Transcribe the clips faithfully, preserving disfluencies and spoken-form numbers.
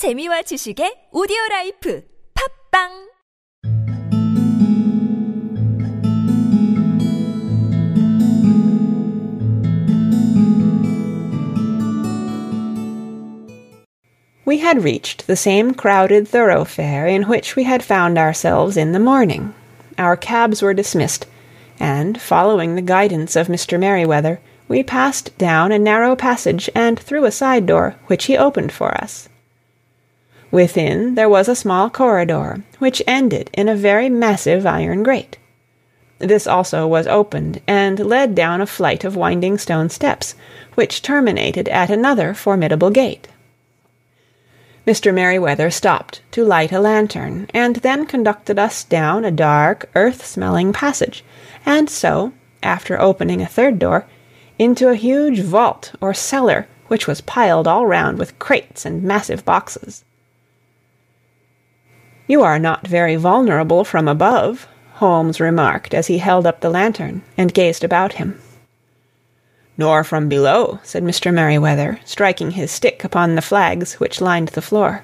재미와 지식의 오디오라이프 팝빵 We had reached the same crowded thoroughfare in which we had found ourselves in the morning. Our cabs were dismissed, and, following the guidance of Mister Merryweather, we passed down a narrow passage and through a side door, which he opened for us. Within, there was a small corridor, which ended in a very massive iron grate. This also was opened, and led down a flight of winding stone steps, which terminated at another formidable gate. Mister Merryweather stopped to light a lantern, and then conducted us down a dark, earth-smelling passage, and so, after opening a third door, into a huge vault or cellar, which was piled all round with crates and massive boxes. "You are not very vulnerable from above," Holmes remarked as he held up the lantern and gazed about him. "Nor from below," said Mister Merryweather, striking his stick upon the flags which lined the floor.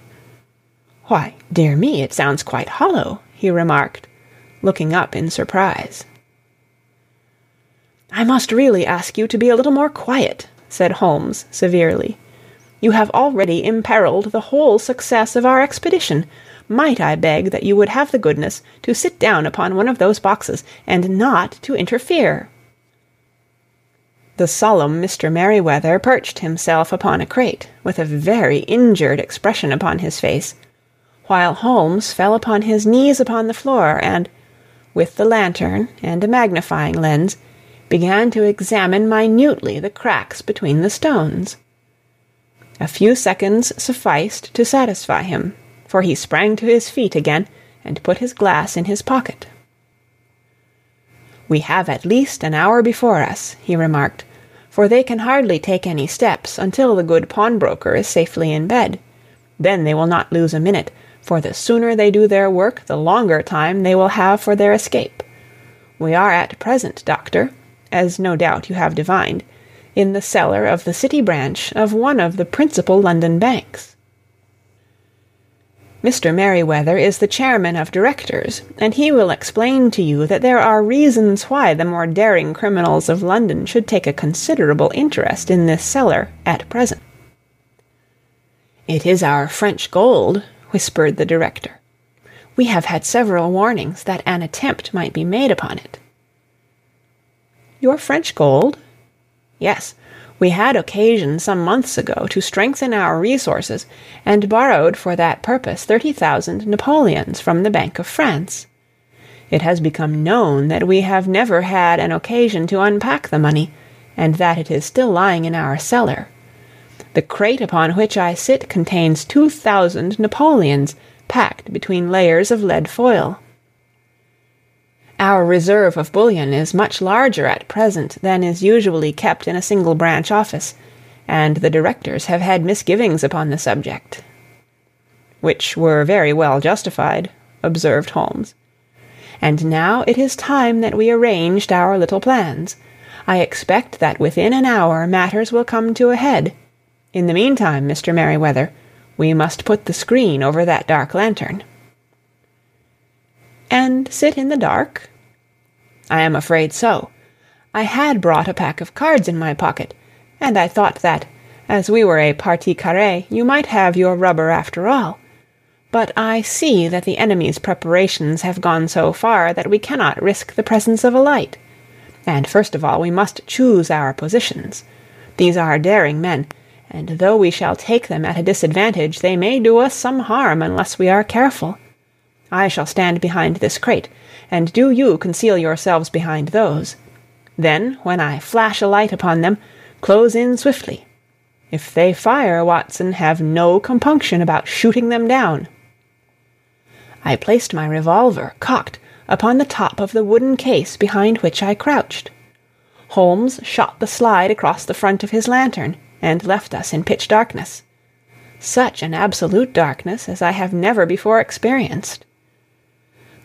"Why, dear me, it sounds quite hollow," he remarked, looking up in surprise. "I must really ask you to be a little more quiet," said Holmes severely. "You have already imperiled the whole success of our expedition. Might I beg that you would have the goodness to sit down upon one of those boxes and not to interfere?" The solemn Mister Merryweather perched himself upon a crate, with a very injured expression upon his face, while Holmes fell upon his knees upon the floor and, with the lantern and a magnifying lens, began to examine minutely the cracks between the stones. A few seconds sufficed to satisfy him, for he sprang to his feet again and put his glass in his pocket. "We have at least an hour before us," he remarked, "for they can hardly take any steps until the good pawnbroker is safely in bed. Then they will not lose a minute, for the sooner they do their work the longer time they will have for their escape. We are at present, Doctor, as no doubt you have divined, in the cellar of the City branch of one of the principal London banks. Mister Merryweather is the chairman of directors, and he will explain to you that there are reasons why the more daring criminals of London should take a considerable interest in this cellar at present." "It is our French gold," whispered the director. "We have had several warnings that an attempt might be made upon it." "Your French gold?" "Yes. We had occasion some months ago to strengthen our resources, and borrowed for that purpose thirty thousand Napoleons from the Bank of France. It has become known that we have never had an occasion to unpack the money, and that it is still lying in our cellar. The crate upon which I sit contains two thousand Napoleons packed between layers of lead foil. Our reserve of bullion is much larger at present than is usually kept in a single branch office, and the directors have had misgivings upon the subject." "Which were very well justified," observed Holmes. "And now it is time that we arranged our little plans. I expect that within an hour matters will come to a head. In the meantime, Mister Merryweather, we must put the screen over that dark lantern." "And sit in the dark?" "I am afraid so. I had brought a pack of cards in my pocket, and I thought that, as we were a partie carrée, you might have your rubber after all. But I see that the enemy's preparations have gone so far that we cannot risk the presence of a light. And first of all we must choose our positions. These are daring men, and though we shall take them at a disadvantage, they may do us some harm unless we are careful. I shall stand behind this crate, and do you conceal yourselves behind those. Then, when I flash a light upon them, close in swiftly. If they fire, Watson, have no compunction about shooting them down." I placed my revolver, cocked, upon the top of the wooden case behind which I crouched. Holmes shot the slide across the front of his lantern, and left us in pitch darkness. Such an absolute darkness as I have never before experienced.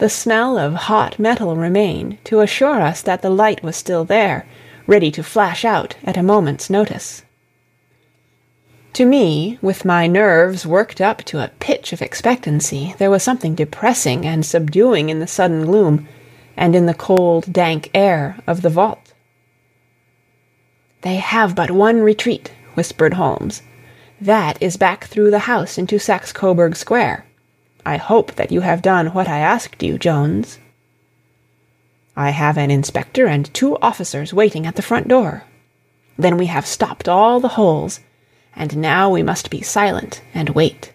The smell of hot metal remained to assure us that the light was still there, ready to flash out at a moment's notice. To me, with my nerves worked up to a pitch of expectancy, there was something depressing and subduing in the sudden gloom, and in the cold, dank air of the vault. "They have but one retreat," whispered Holmes. "That is back through the house into Saxe-Coburg Square. I hope that you have done what I asked you, Jones." "I have an inspector and two officers waiting at the front door." "Then we have stopped all the holes. And now we must be silent and wait."